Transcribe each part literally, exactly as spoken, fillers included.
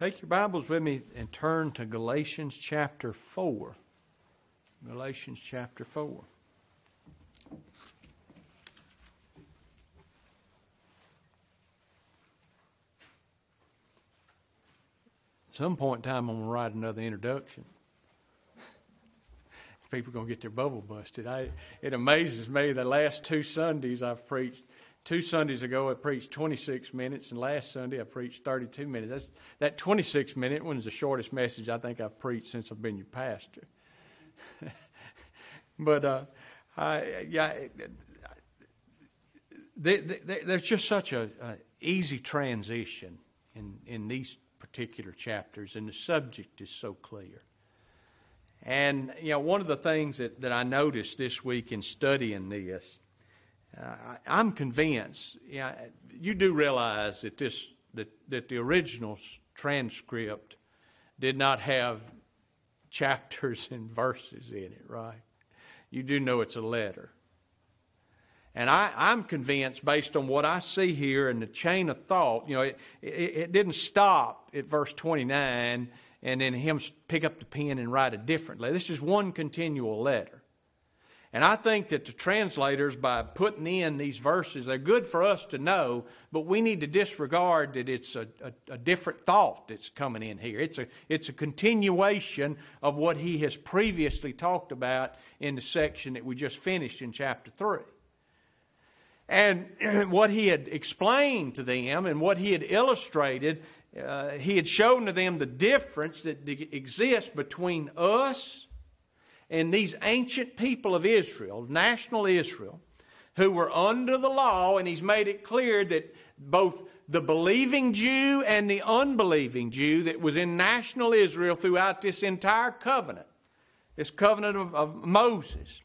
Take your Bibles with me and turn to Galatians chapter four. Galatians chapter four. At some point in time, I'm going to write another introduction. People are going to get their bubble busted. I, it amazes me. The last two Sundays I've preached. Two Sundays ago, I preached twenty-six minutes, and last Sunday I preached thirty-two minutes. That's, that twenty-six minute one is the shortest message I think I've preached since I've been your pastor. But uh, I, yeah, they, they, they, there's just such a, a easy transition in, in these particular chapters, and the subject is so clear. And you know, one of the things that, that I noticed this week in studying this. Uh, I, I'm convinced. You know, you do realize that this that that the original transcript did not have chapters and verses in it, right? You do know it's a letter, and I, I'm convinced based on what I see here and the chain of thought. You know, it it, it didn't stop at verse twenty-nine and then him pick up the pen and write a different letter. This is one continual letter. And I think that the translators, by putting in these verses, they're good for us to know, but we need to disregard that it's a, a, a different thought that's coming in here. It's a, it's a continuation of what he has previously talked about in the section that we just finished in chapter three. And what he had explained to them and what he had illustrated, uh, he had shown to them the difference that exists between us and these ancient people of Israel, national Israel, who were under the law, and he's made it clear that both the believing Jew and the unbelieving Jew that was in national Israel throughout this entire covenant, this covenant of, of Moses,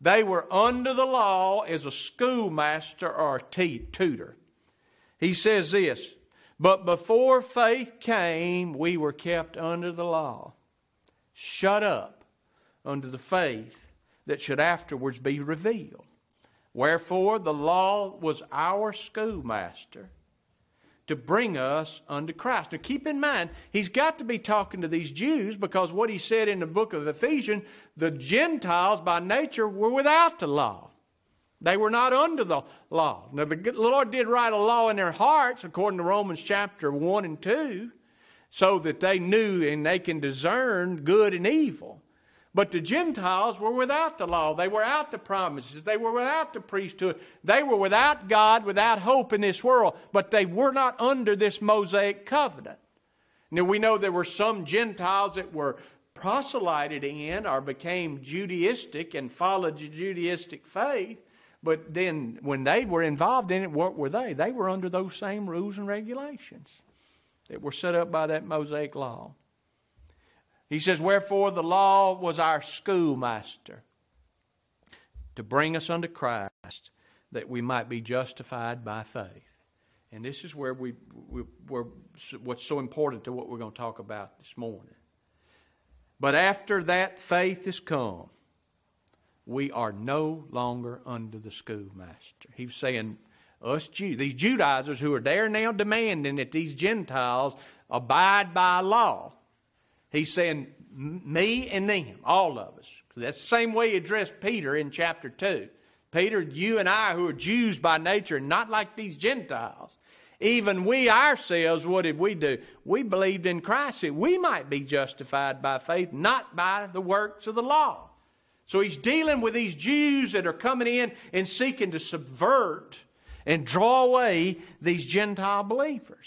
they were under the law as a schoolmaster or a te- tutor. He says this, "But before faith came, we were kept under the law, shut up unto the faith that should afterwards be revealed. Wherefore the law was our schoolmaster to bring us unto Christ." Now keep in mind, he's got to be talking to these Jews because what he said in the book of Ephesians, the Gentiles by nature were without the law. They were not under the law. Now the Lord did write a law in their hearts according to Romans chapter one and two so that they knew and they can discern good and evil. But the Gentiles were without the law. They were without the promises. They were without the priesthood. They were without God, without hope in this world. But they were not under this Mosaic covenant. Now we know there were some Gentiles that were proselyted in or became Judaistic and followed the Judaistic faith. But then when they were involved in it, what were they? They were under those same rules and regulations that were set up by that Mosaic law. He says, "Wherefore the law was our schoolmaster to bring us unto Christ that we might be justified by faith." And this is where we, we we're, what's so important to what we're going to talk about this morning. "But after that faith is come, we are no longer under the schoolmaster." He's saying, us Jews, these Judaizers who are there now demanding that these Gentiles abide by law. He's saying, me and them, all of us. That's the same way he addressed Peter in chapter two. Peter, you and I who are Jews by nature, not like these Gentiles. Even we ourselves, what did we do? We believed in Christ that we might be justified by faith, not by the works of the law. So he's dealing with these Jews that are coming in and seeking to subvert and draw away these Gentile believers.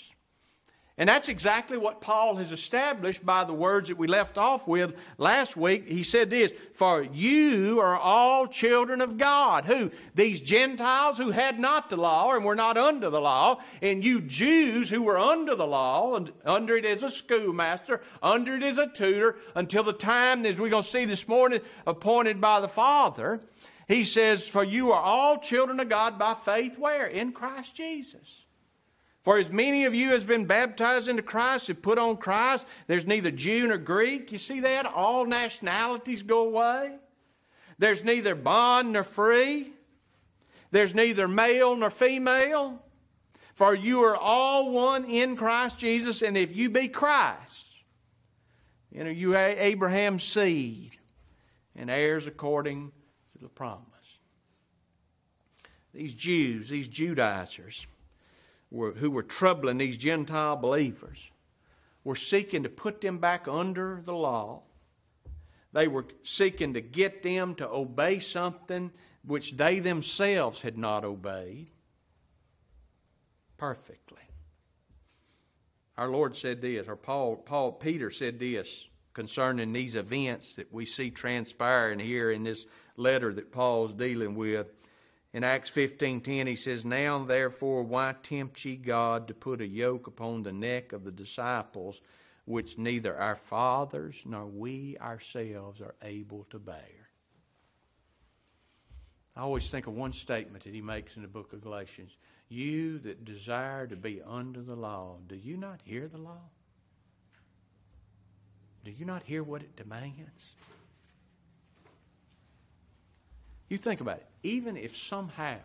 And that's exactly what Paul has established by the words that we left off with last week. He said this, "For you are all children of God." Who? These Gentiles who had not the law and were not under the law. And you Jews who were under the law, and under it as a schoolmaster, under it as a tutor, until the time, as we're going to see this morning, appointed by the Father. He says, "For you are all children of God by faith." Where? In Christ Jesus. "For as many of you as been baptized into Christ have put on Christ." There's neither Jew nor Greek. You see that? All nationalities go away. "There's neither bond nor free. There's neither male nor female. For you are all one in Christ Jesus, and if you be Christ, you know, you are Abraham's seed and heirs according to the promise. These Jews, these Judaizers, were, who were troubling these Gentile believers, were seeking to put them back under the law. They were seeking to get them to obey something which they themselves had not obeyed perfectly. Our Lord said this, or Paul, Paul Peter said this concerning these events that we see transpiring here in this letter that Paul's dealing with. In Acts fifteen ten, he says, "Now therefore, why tempt ye God to put a yoke upon the neck of the disciples, which neither our fathers nor we ourselves are able to bear?" I always think of one statement that he makes in the book of Galatians. "You that desire to be under the law, do you not hear the law? Do you not hear what it demands?" You think about it. Even if somehow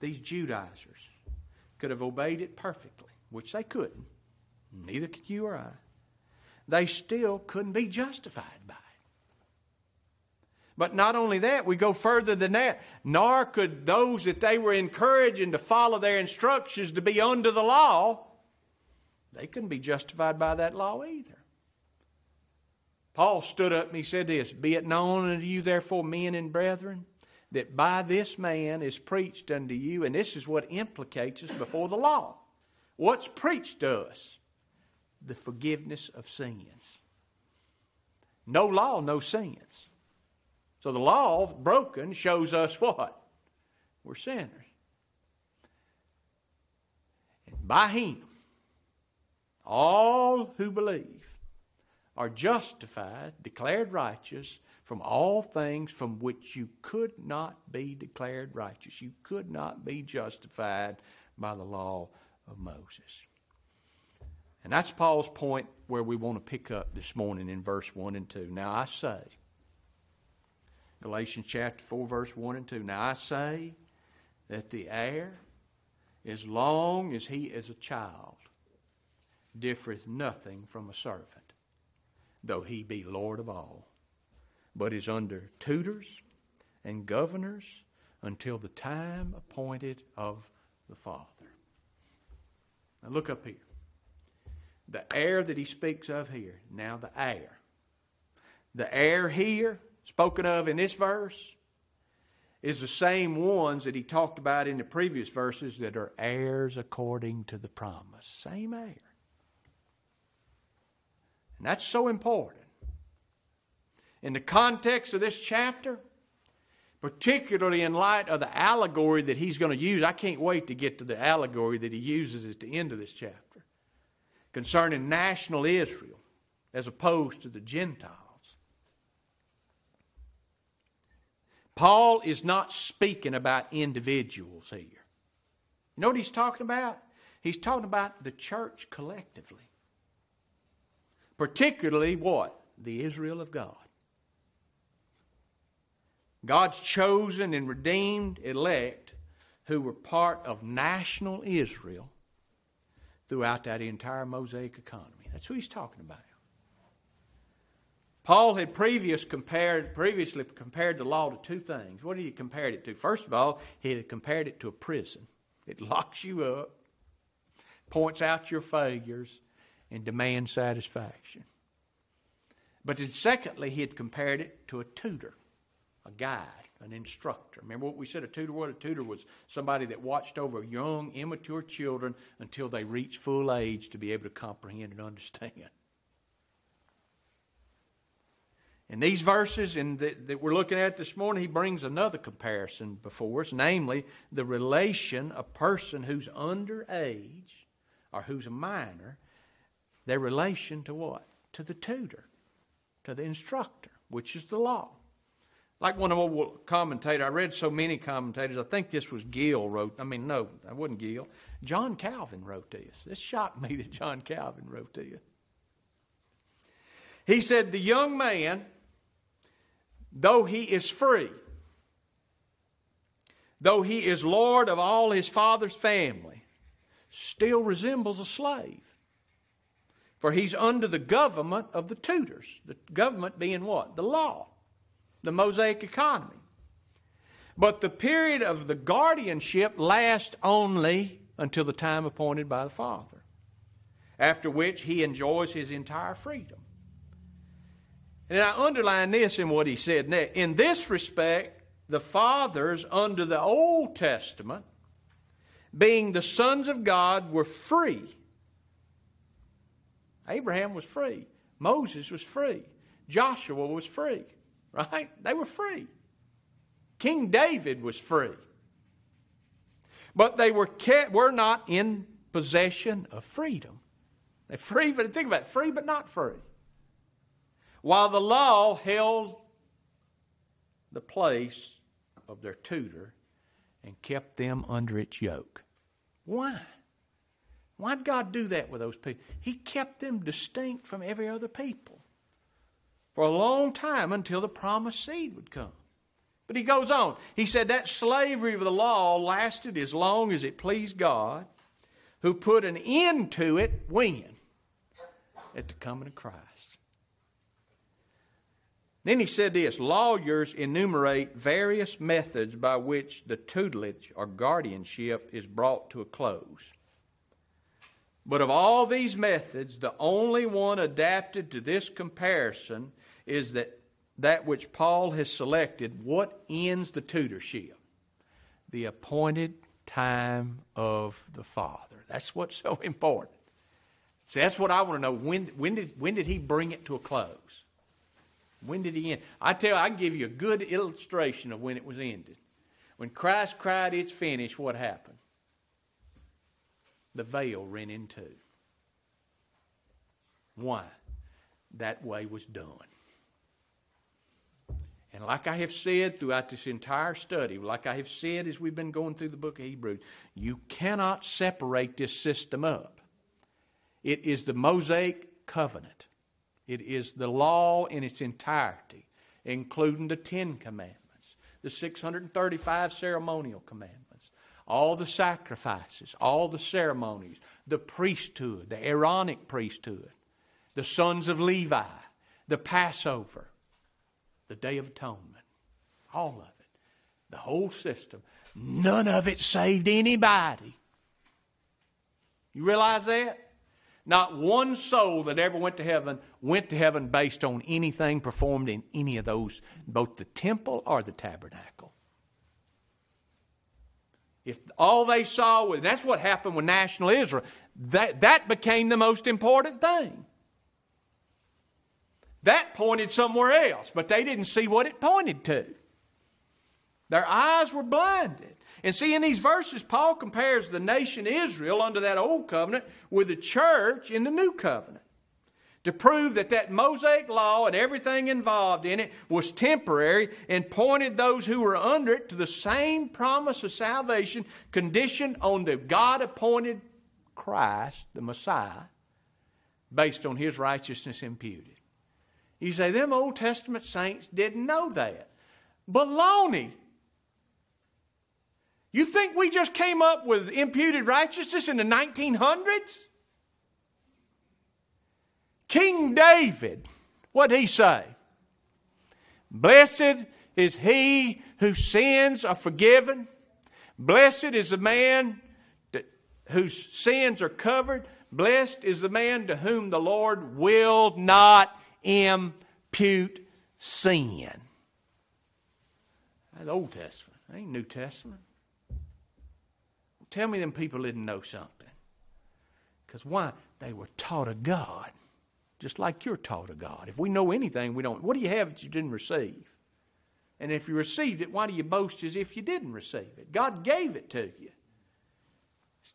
these Judaizers could have obeyed it perfectly, which they couldn't, neither could you or I, they still couldn't be justified by it. But not only that, we go further than that. Nor could those that they were encouraging to follow their instructions to be under the law, they couldn't be justified by that law either. Paul stood up and he said this, "Be it known unto you therefore, men and brethren, that by this man is preached unto you," and this is what implicates us before the law. What's preached to us? The forgiveness of sins. No law, no sins. So the law, broken, shows us what? We're sinners. And by Him, all who believe are justified, declared righteous from all things from which you could not be declared righteous. You could not be justified by the law of Moses. And that's Paul's point where we want to pick up this morning in verse one and two. Now I say, Galatians chapter four, verse one and two. "Now I say that the heir, as long as he is a child, differeth nothing from a servant, though he be Lord of all, but is under tutors and governors until the time appointed of the Father." Now look up here. The heir that he speaks of here, now the heir. The heir here, spoken of in this verse, is the same ones that he talked about in the previous verses that are heirs according to the promise. Same heir. And that's so important. In the context of this chapter, particularly in light of the allegory that he's going to use, I can't wait to get to the allegory that he uses at the end of this chapter concerning national Israel as opposed to the Gentiles. Paul is not speaking about individuals here. You know what he's talking about? He's talking about the church collectively. Particularly what? The Israel of God. God's chosen and redeemed elect who were part of national Israel throughout that entire Mosaic economy. That's who he's talking about. Paul had previous compared, previously compared the law to two things. What did he compare it to? First of all, he had compared it to a prison. It locks you up, points out your failures, and demands satisfaction. But then secondly, he had compared it to a tutor, a guide, an instructor. Remember what we said a tutor was? A tutor was somebody that watched over young, immature children until they reached full age to be able to comprehend and understand. In these verses in the, that we're looking at this morning, he brings another comparison before us, namely the relation a person who's underage or who's a minor, their relation to what? To the tutor, to the instructor, which is the law. Like one of old commentators, I read so many commentators, I think this was Gill wrote, I mean, no, I wasn't Gill. John Calvin wrote this. This shocked me that John Calvin wrote this. He said the young man, though he is free, though he is Lord of all his father's family, still resembles a slave. For he's under the government of the tutors. The government being what? The law. The Mosaic economy. But the period of the guardianship lasts only until the time appointed by the Father, after which he enjoys his entire freedom. And I underline this in what he said next. In this respect, the fathers under the Old Testament, being the sons of God, were free. Abraham was free. Moses was free. Joshua was free. Right? They were free. King David was free. But they were kept, were not in possession of freedom. They're free, but think about it, free but not free. While the law held the place of their tutor and kept them under its yoke. Why? Why'd God do that with those people? He kept them distinct from every other people for a long time until the promised seed would come. But he goes on. He said that slavery of the law lasted as long as it pleased God, who put an end to it when? At the coming of Christ. Then he said this, lawyers enumerate various methods by which the tutelage or guardianship is brought to a close. But of all these methods, the only one adapted to this comparison is that, that which Paul has selected. What ends the tutorship? The appointed time of the Father. That's what's so important. So that's what I want to know. When, when, did, when did he bring it to a close? When did he end? I tell you, I can give you a good illustration of when it was ended. When Christ cried, "It's finished," what happened? The veil rent in two. Why? That way was done. And like I have said throughout this entire study, like I have said as we've been going through the book of Hebrews, you cannot separate this system up. It is the Mosaic covenant. It is the law in its entirety, including the Ten Commandments, the six hundred thirty-five ceremonial commandments, all the sacrifices, all the ceremonies, the priesthood, the Aaronic priesthood, the sons of Levi, the Passover, the Day of Atonement, all of it, the whole system. None of it saved anybody. You realize that? Not one soul that ever went to heaven went to heaven based on anything performed in any of those, both the temple or the tabernacle. If all they saw was, and that's what happened with national Israel, that, that became the most important thing. That pointed somewhere else, but they didn't see what it pointed to. Their eyes were blinded. And see, in these verses, Paul compares the nation Israel under that old covenant with the church in the new covenant to prove that that Mosaic law and everything involved in it was temporary and pointed those who were under it to the same promise of salvation conditioned on the God-appointed Christ, the Messiah, based on his righteousness imputed. You say, them Old Testament saints didn't know that. Baloney! You think we just came up with imputed righteousness in the nineteen hundreds? King David, what did he say? Blessed is he whose sins are forgiven. Blessed is the man that, whose sins are covered. Blessed is the man to whom the Lord will not impute sin. That's Old Testament. That ain't New Testament. Tell me them people didn't know something. Because why? They were taught of God. Just like you're taught of God. If we know anything, we don't. What do you have that you didn't receive? And if you received it, why do you boast as if you didn't receive it? God gave it to you.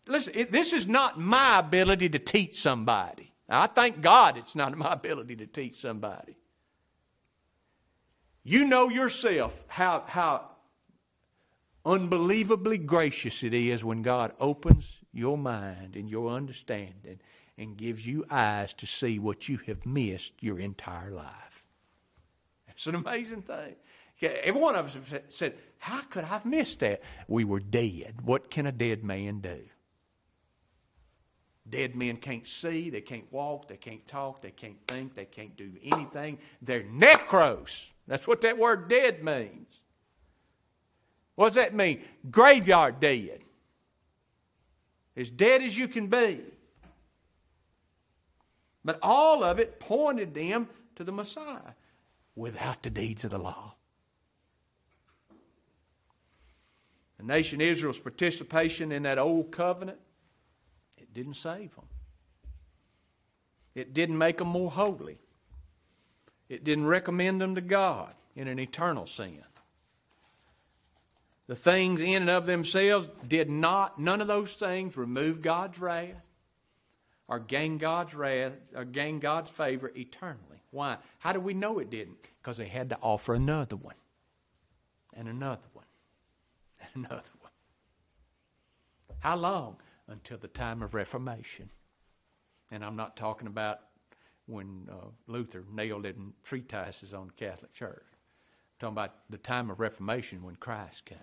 Listen, it, this is not my ability to teach somebody. Now, I thank God it's not my ability to teach somebody. You know yourself how how... unbelievably gracious it is when God opens your mind and your understanding and gives you eyes to see what you have missed your entire life. It's an amazing thing. Every one of us said, how could I have missed that? We were dead. What can a dead man do? Dead men can't see, they can't walk, they can't talk, they can't think, they can't do anything. They're necros. That's what that word dead means. What does that mean? Graveyard dead. As dead as you can be. But all of it pointed them to the Messiah without the deeds of the law. The nation Israel's participation in that old covenant, it didn't save them. It didn't make them more holy. It didn't recommend them to God in an eternal sin. The things in and of themselves did not, none of those things remove God's wrath or gain God's wrath or gain God's favor eternally. Why? How do we know it didn't? Because they had to offer another one and another one and another one. How long? Until the time of Reformation. And I'm not talking about when uh, Luther nailed it in treatises on the Catholic Church. Talking about the time of Reformation when Christ came.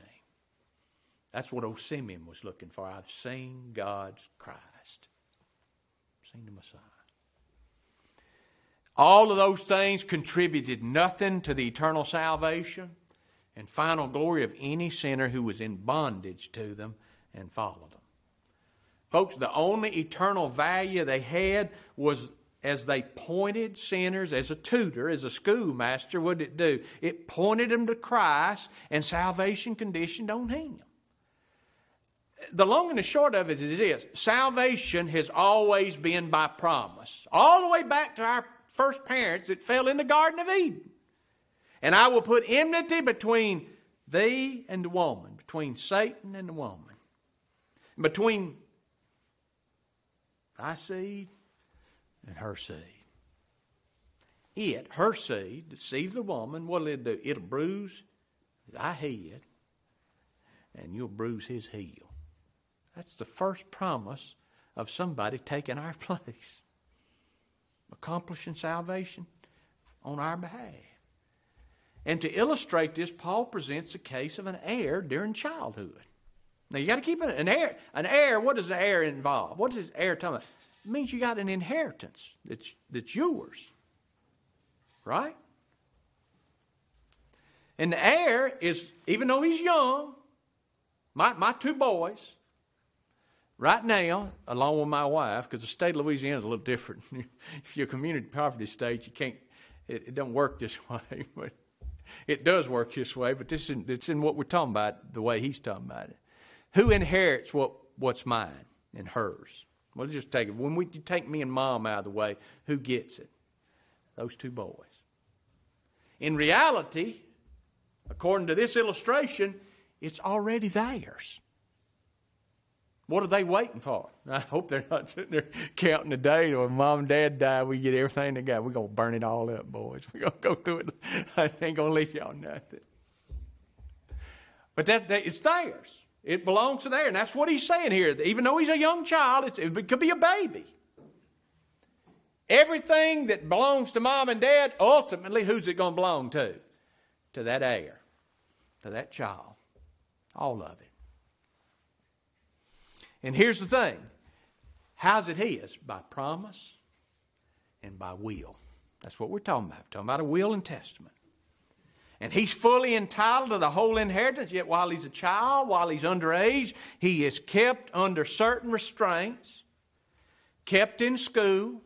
That's what old Simeon was looking for. I've seen God's Christ. I've seen the Messiah. All of those things contributed nothing to the eternal salvation and final glory of any sinner who was in bondage to them and followed them. Folks, the only eternal value they had was as they pointed sinners, as a tutor, as a schoolmaster, what did it do? It pointed them to Christ, and salvation conditioned on Him. The long and the short of it is this. Salvation has always been by promise. All the way back to our first parents that fell in the Garden of Eden. And I will put enmity between thee and the woman, between Satan and the woman, between thy seed and her seed. It, her seed, the seed of the woman, what'll it do? It'll bruise thy head, and you'll bruise his heel. That's the first promise of somebody taking our place, accomplishing salvation on our behalf. And to illustrate this, Paul presents the case of an heir during childhood. Now, you got to keep an heir. An heir, what does an heir involve? What does heir talking about? It means you got an inheritance that's, that's yours, right? And the heir is, even though he's young, my, my two boys, right now, along with my wife, because the state of Louisiana is a little different. If you're a community poverty state, you can't, it, it don't work this way. But it does work this way, but this isn't, it's in what we're talking about, the way he's talking about it. Who inherits what, what's mine and hers? Well, just take it. When we take me and Mom out of the way, who gets it? Those two boys. In reality, according to this illustration, it's already theirs. What are they waiting for? I hope they're not sitting there counting the day. When Mom and Dad die, we get everything they got. We're going to burn it all up, boys. We're going to go through it. I ain't going to leave y'all nothing. But that, that it's theirs. It belongs to there, and that's what he's saying here. Even though he's a young child, it's, it could be a baby. Everything that belongs to Mom and Dad, ultimately, who's it going to belong to? To that heir, to that child, all of it. And here's the thing. How's it his? By promise and by will. That's what we're talking about. We're talking about a will and testament. And he's fully entitled to the whole inheritance, yet while he's a child, while he's underage, he is kept under certain restraints, kept in school,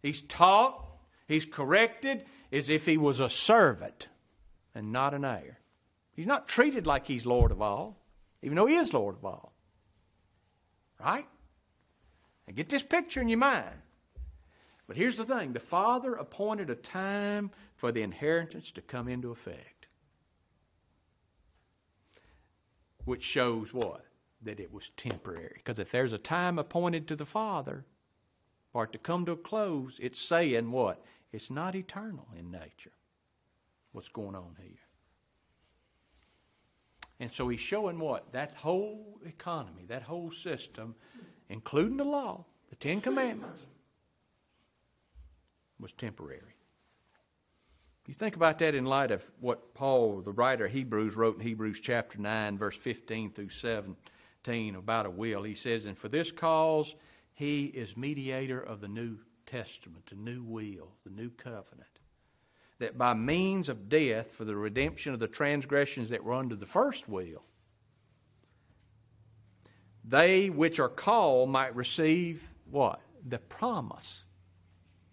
he's taught, he's corrected as if he was a servant and not an heir. He's not treated like he's Lord of all, even though he is Lord of all. Right? Now get this picture in your mind. But here's the thing. The Father appointed a time for the inheritance to come into effect. Which shows what? That it was temporary. Because if there's a time appointed to the Father for it to come to a close, it's saying what? It's not eternal in nature. What's going on here? And so he's showing what? That whole economy, that whole system, including the law, the Ten Commandments, was temporary. You think about that in light of what Paul, the writer of Hebrews, wrote in Hebrews chapter nine, verse fifteen through seventeen about a will. He says, and for this cause He is mediator of the New Testament, the new will, the new covenant, that by means of death for the redemption of the transgressions that were under the first will, they which are called might receive what? The promise.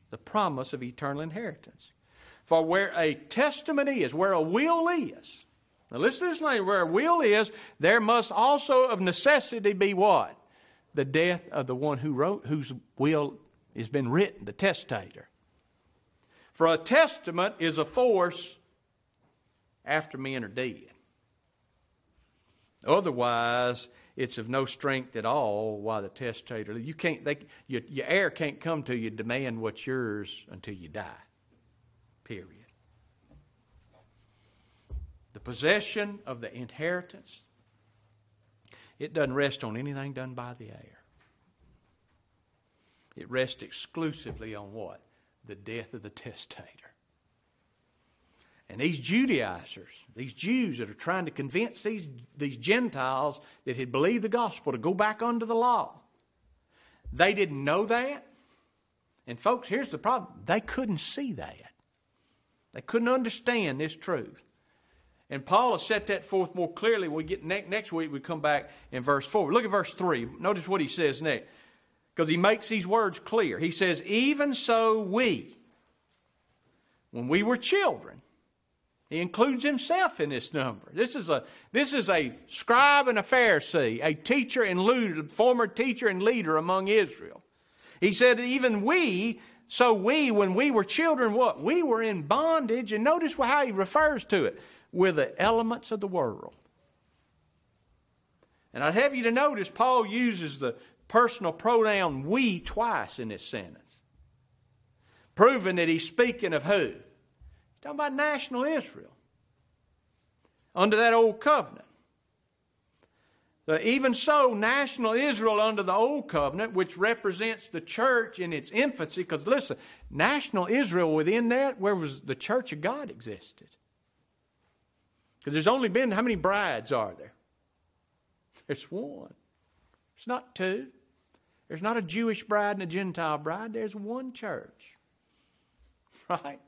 The promise of eternal inheritance. For where a testimony is, where a will is, now listen to this language, where a will is, there must also of necessity be what? The death of the one who wrote, whose will has been written, the testator. For a testament is a force after men are dead. Otherwise, it's of no strength at all. Why the testator? You can't. They, your, your heir can't come to you demand what's yours until you die. Period. The possession of the inheritance, it doesn't rest on anything done by the heir. It rests exclusively on what? The death of the testator. And these Judaizers, these Jews that are trying to convince these, these Gentiles that had believed the gospel to go back under the law, they didn't know that. And folks, here's the problem. They couldn't see that. They couldn't understand this truth. And Paul has set that forth more clearly. We get ne- next week we come back in verse four. Look at verse three. Notice what he says next, because he makes these words clear. He says, even so we, when we were children, he includes himself in this number. This is a, this is a scribe and a Pharisee, a teacher and leader, former teacher and leader among Israel. He said, even we, so we, when we were children, what? We were in bondage, and notice how he refers to it, with the elements of the world. And I'd have you to notice Paul uses the personal pronoun we twice in this sentence, proving that he's speaking of who? He's talking about national Israel under that old covenant. So even so, national Israel under the old covenant, which represents the church in its infancy, because listen, national Israel within that, where was the church of God existed? Because there's only been, how many brides are there? There's one. It's not two. There's not a Jewish bride and a Gentile bride. There's one church. Right?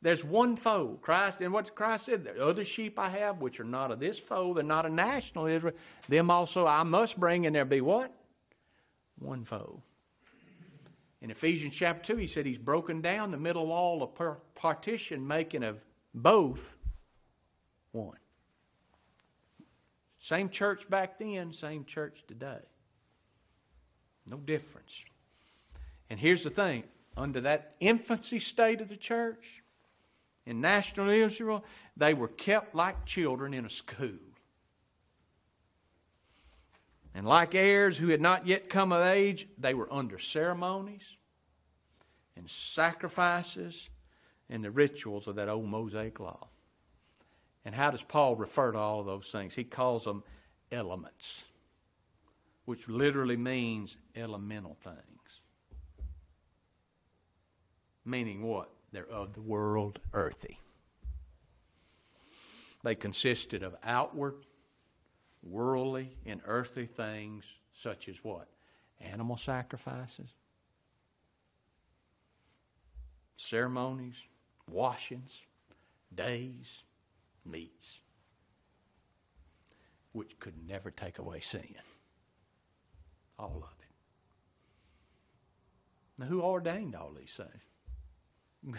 There's one fold. Christ, and what Christ said, the other sheep I have, which are not of this fold, they're not a national Israel, them also I must bring, and there be what? One fold. In Ephesians chapter two, he said he's broken down the middle wall of partition, making of both one. Same church back then, same church today. No difference. And here's the thing. Under that infancy state of the church, in national Israel, they were kept like children in a school. And like heirs who had not yet come of age, they were under ceremonies and sacrifices and the rituals of that old Mosaic law. And how does Paul refer to all of those things? He calls them elements, which literally means elemental things. Meaning what? They're of the world, earthy. They consisted of outward, worldly, and earthly things, such as what? Animal sacrifices, ceremonies, washings, days, meats, which could never take away sin. All of it. Now, who ordained all these things?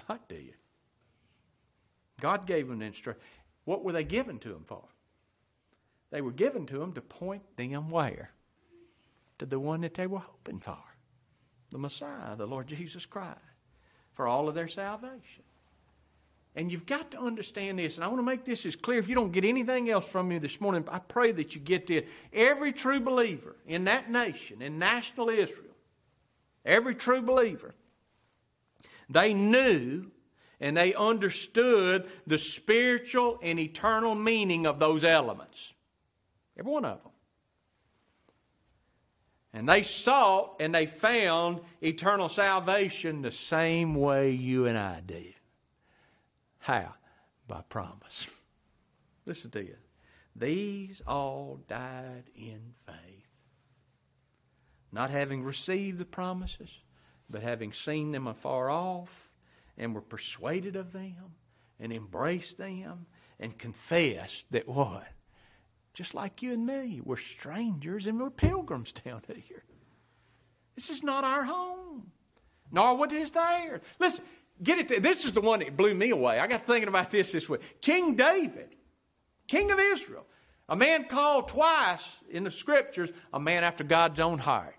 God did. God gave them the instruction. What were they given to him for? They were given to him to point them where? To the one that they were hoping for. The Messiah, the Lord Jesus Christ. For all of their salvation. And you've got to understand this, and I want to make this as clear. If you don't get anything else from me this morning, I pray that you get this. Every true believer in that nation, in national Israel, every true believer, they knew and they understood the spiritual and eternal meaning of those elements. Every one of them. And they sought and they found eternal salvation the same way you and I did. How? By promise. Listen to you. These all died in faith, not having received the promises, but having seen them afar off, and were persuaded of them, and embraced them, and confessed that what? Just like you and me, we're strangers and we're pilgrims down here. This is not our home, nor what is there. Listen, get it. This is the one that blew me away. I got thinking about this this week. King David, king of Israel, a man called twice in the Scriptures, a man after God's own heart,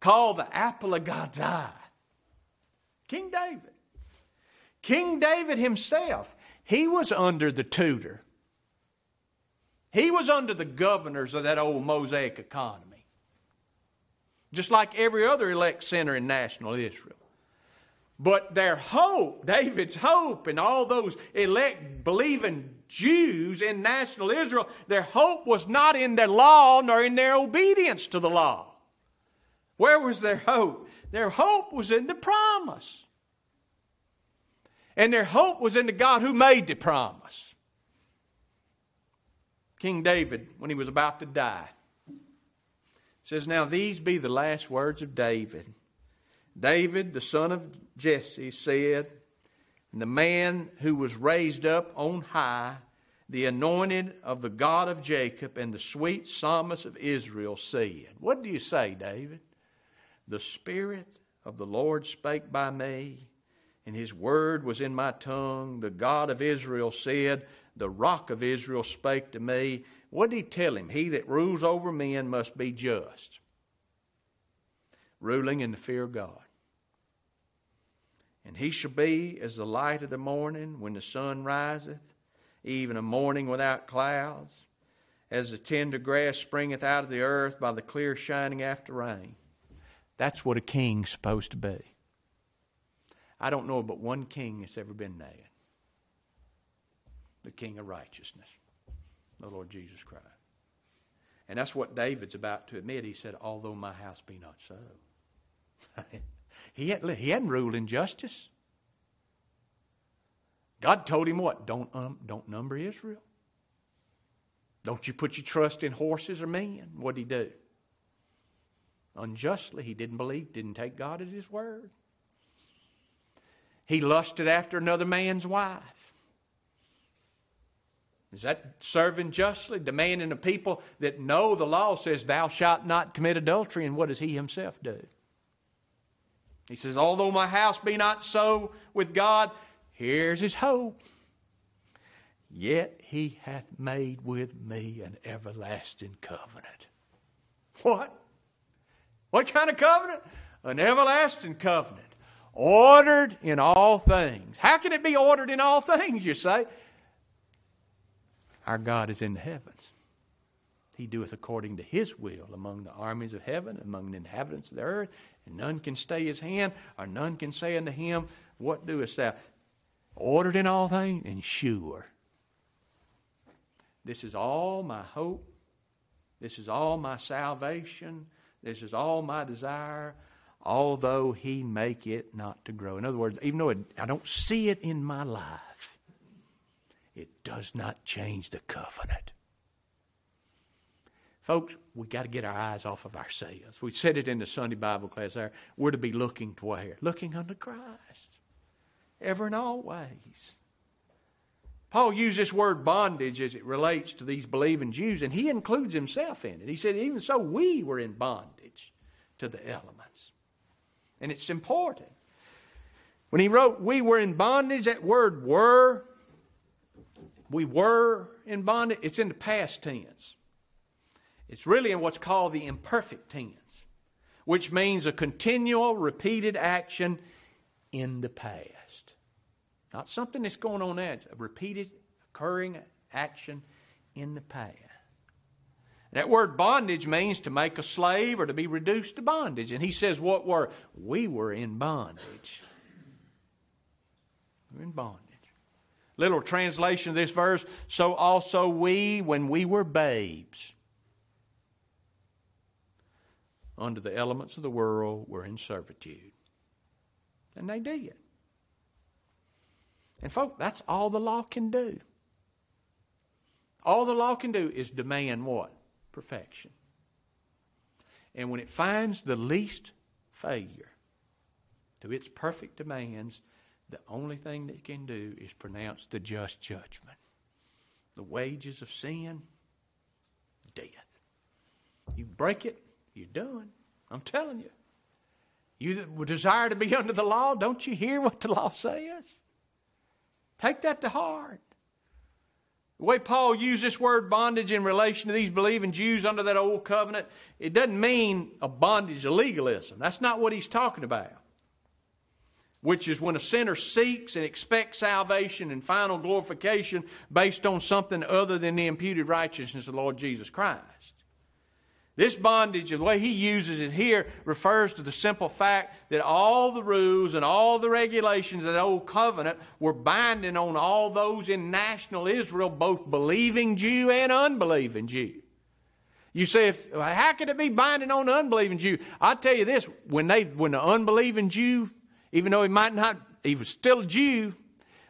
called the apple of God's eye. King David. King David himself, he was under the tutor. He was under the governors of that old Mosaic economy, just like every other elect sinner in national Israel. But their hope, David's hope, and all those elect believing Jews in national Israel, their hope was not in their law nor in their obedience to the law. Where was their hope? Their hope was in the promise. And their hope was in the God who made the promise. King David, when he was about to die, says, "Now these be the last words of David. David, the son of Jesse, said, and the man who was raised up on high, the anointed of the God of Jacob and the sweet psalmist of Israel said." What do you say, David? "The Spirit of the Lord spake by me, and his word was in my tongue. The God of Israel said, the rock of Israel spake to me." What did he tell him? He that rules over men must be just, ruling in the fear of God. "And he shall be as the light of the morning when the sun riseth, even a morning without clouds, as the tender grass springeth out of the earth by the clear shining after rain." That's what a king's supposed to be. I don't know but one king that's ever been named. The King of Righteousness, the Lord Jesus Christ. And that's what David's about to admit. He said, "Although my house be not so." he, had, he hadn't ruled in justice. God told him what? Don't, um, don't number Israel. Don't you put your trust in horses or men. What did he do? Unjustly, he didn't believe, didn't take God at his word. He lusted after another man's wife. Is that serving justly? Demanding the people that know the law says, "Thou shalt not commit adultery." And what does he himself do? He says, "Although my house be not so with God," here's his hope, "yet he hath made with me an everlasting covenant." What? What kind of covenant? An everlasting covenant. Ordered in all things. How can it be ordered in all things, you say? Our God is in the heavens. He doeth according to his will among the armies of heaven, among the inhabitants of the earth, and none can stay his hand, or none can say unto him, "What doest thou?" Ordered in all things and sure. This is all my hope. This is all my salvation. This is all my desire. Although he make it not to grow. In other words, even though it, I don't see it in my life, it does not change the covenant. Folks, we got to get our eyes off of ourselves. We said it in the Sunday Bible class there. We're to be looking to where? Looking unto Christ, ever and always. Paul used this word bondage as it relates to these believing Jews, and he includes himself in it. He said, "Even so, we were in bondage to the elements." And it's important. When he wrote, "we were in bondage," that word "were," we were in bondage, it's in the past tense. It's really in what's called the imperfect tense, which means a continual, repeated action in the past. Not something that's going on now, it's a repeated, occurring action in the past. That word bondage means to make a slave or to be reduced to bondage. And he says, what were? We were in bondage. We were in bondage. Literal translation of this verse, "So also we, when we were babes, under the elements of the world, were in servitude." And they did. And folks, that's all the law can do. All the law can do is demand what? Perfection. And when it finds the least failure to its perfect demands, the only thing that it can do is pronounce the just judgment. The wages of sin, death. You break it, you're done. I'm telling you. You that desire to be under the law, don't you hear what the law says? Take that to heart. The way Paul used this word bondage in relation to these believing Jews under that old covenant, it doesn't mean a bondage of legalism. That's not what he's talking about. Which is when a sinner seeks and expects salvation and final glorification based on something other than the imputed righteousness of the Lord Jesus Christ. This bondage, the way he uses it here, refers to the simple fact that all the rules and all the regulations of the old covenant were binding on all those in national Israel, both believing Jew and unbelieving Jew. You say, if, how could it be binding on the unbelieving Jew? I'll tell you this, when they, when the unbelieving Jew, even though he might not, he was still a Jew,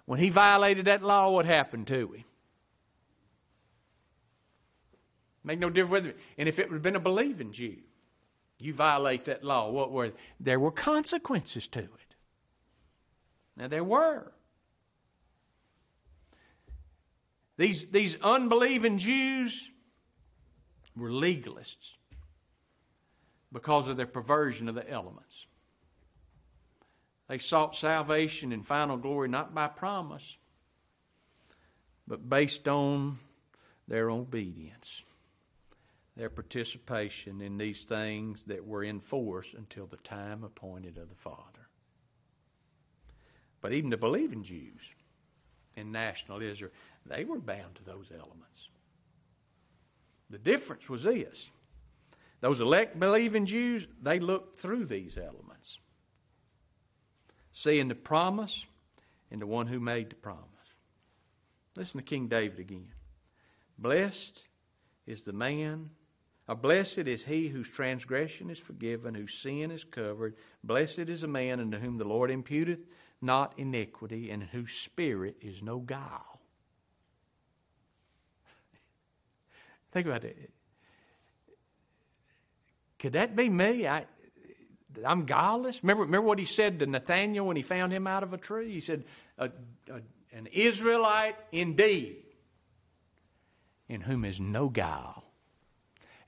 when he violated that law, what happened to him? Make no difference with it. And if it would have been a believing Jew, you violate that law, what were there were consequences to it. Now there were. These, these unbelieving Jews were legalists because of their perversion of the elements. They sought salvation and final glory not by promise, but based on their obedience. Their participation in these things that were in force until the time appointed of the Father. But even the believing Jews in national Israel, they were bound to those elements. The difference was this. Those elect believing Jews, they looked through these elements, seeing the promise and the one who made the promise. Listen to King David again. Blessed is the man... Blessed is he whose transgression is forgiven, whose sin is covered. Blessed is a man unto whom the Lord imputeth not iniquity, and whose spirit is no guile. Think about it. Could that be me? I, I'm guileless? Remember, remember what he said to Nathaniel when he found him out of a tree? He said, a, a, an Israelite indeed, in whom is no guile.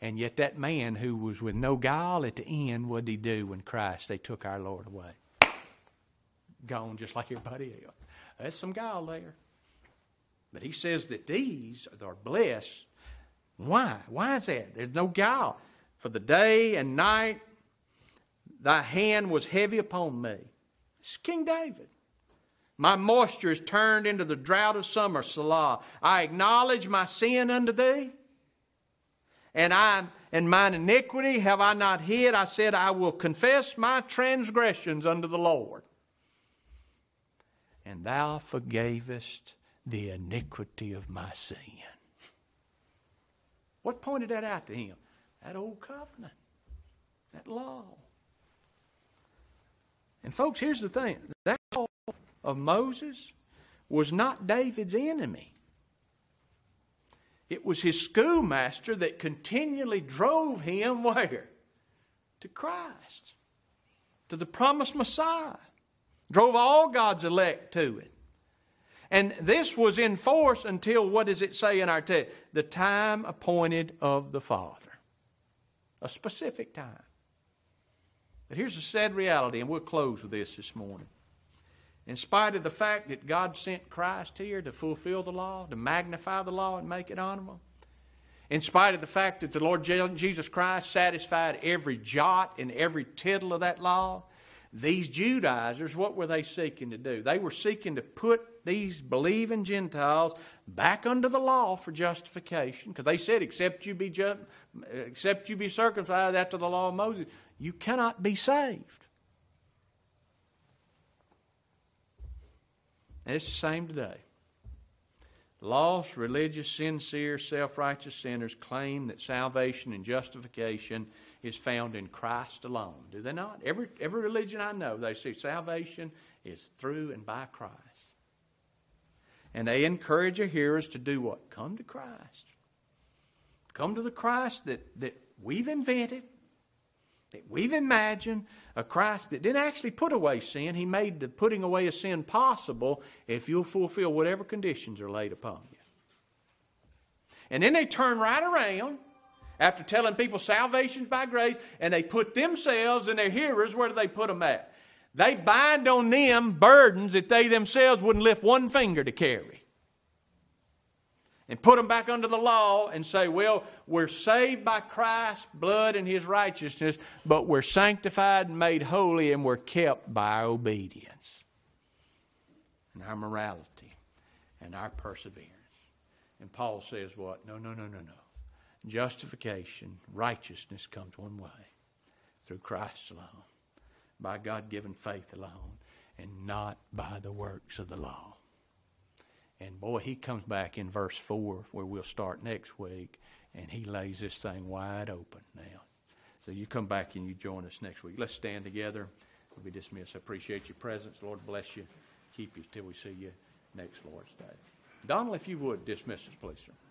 And yet that man who was with no guile at the end, what did he do when Christ, they took our Lord away? Gone just like everybody else. That's some guile there. But he says that these are blessed. Why? Why is that? There's no guile. For the day and night, thy hand was heavy upon me. It's King David. My moisture is turned into the drought of summer, Selah. I acknowledge my sin unto thee. And I and mine iniquity have I not hid. I said, I will confess my transgressions unto the Lord. And thou forgavest the iniquity of my sin. What pointed that out to him? That old covenant. That law. And folks, here's the thing. That law of Moses was not David's enemy. It was his schoolmaster that continually drove him where? To Christ. To the promised Messiah. Drove all God's elect to it. And this was in force until, what does it say in our text? The time appointed of the Father. A specific time. But here's the sad reality, and we'll close with this this morning. In spite of the fact that God sent Christ here to fulfill the law, to magnify the law and make it honorable. In spite of the fact that the Lord Jesus Christ satisfied every jot and every tittle of that law, these Judaizers, what were they seeking to do? They were seeking to put these believing Gentiles back under the law for justification. Because they said, except you be ju- except you be circumcised after the law of Moses, you cannot be saved. And it's the same today. Lost, religious, sincere, self-righteous sinners claim that salvation and justification is found in Christ alone. Do they not? Every, every religion I know, they say salvation is through and by Christ. And they encourage their hearers to do what? Come to Christ. Come to the Christ that, that we've invented, that we've imagined, a Christ that didn't actually put away sin. He made the putting away of sin possible if you'll fulfill whatever conditions are laid upon you. And then they turn right around after telling people salvation's by grace, and they put themselves and their hearers, where do they put them at? They bind on them burdens that they themselves wouldn't lift one finger to carry. And put them back under the law and say, well, we're saved by Christ's blood and His righteousness, but we're sanctified and made holy and we're kept by our obedience and our morality and our perseverance. And Paul says what? No, no, no, no, no. Justification, righteousness comes one way, through Christ alone, by God-given faith alone, and not by the works of the law. And boy, he comes back in verse four, where we'll start next week, and he lays this thing wide open now. So you come back and you join us next week. Let's stand together. We'll be dismissed. I appreciate your presence. Lord bless you. Keep you till we see you next Lord's Day. Donald, if you would, dismiss us, please, sir.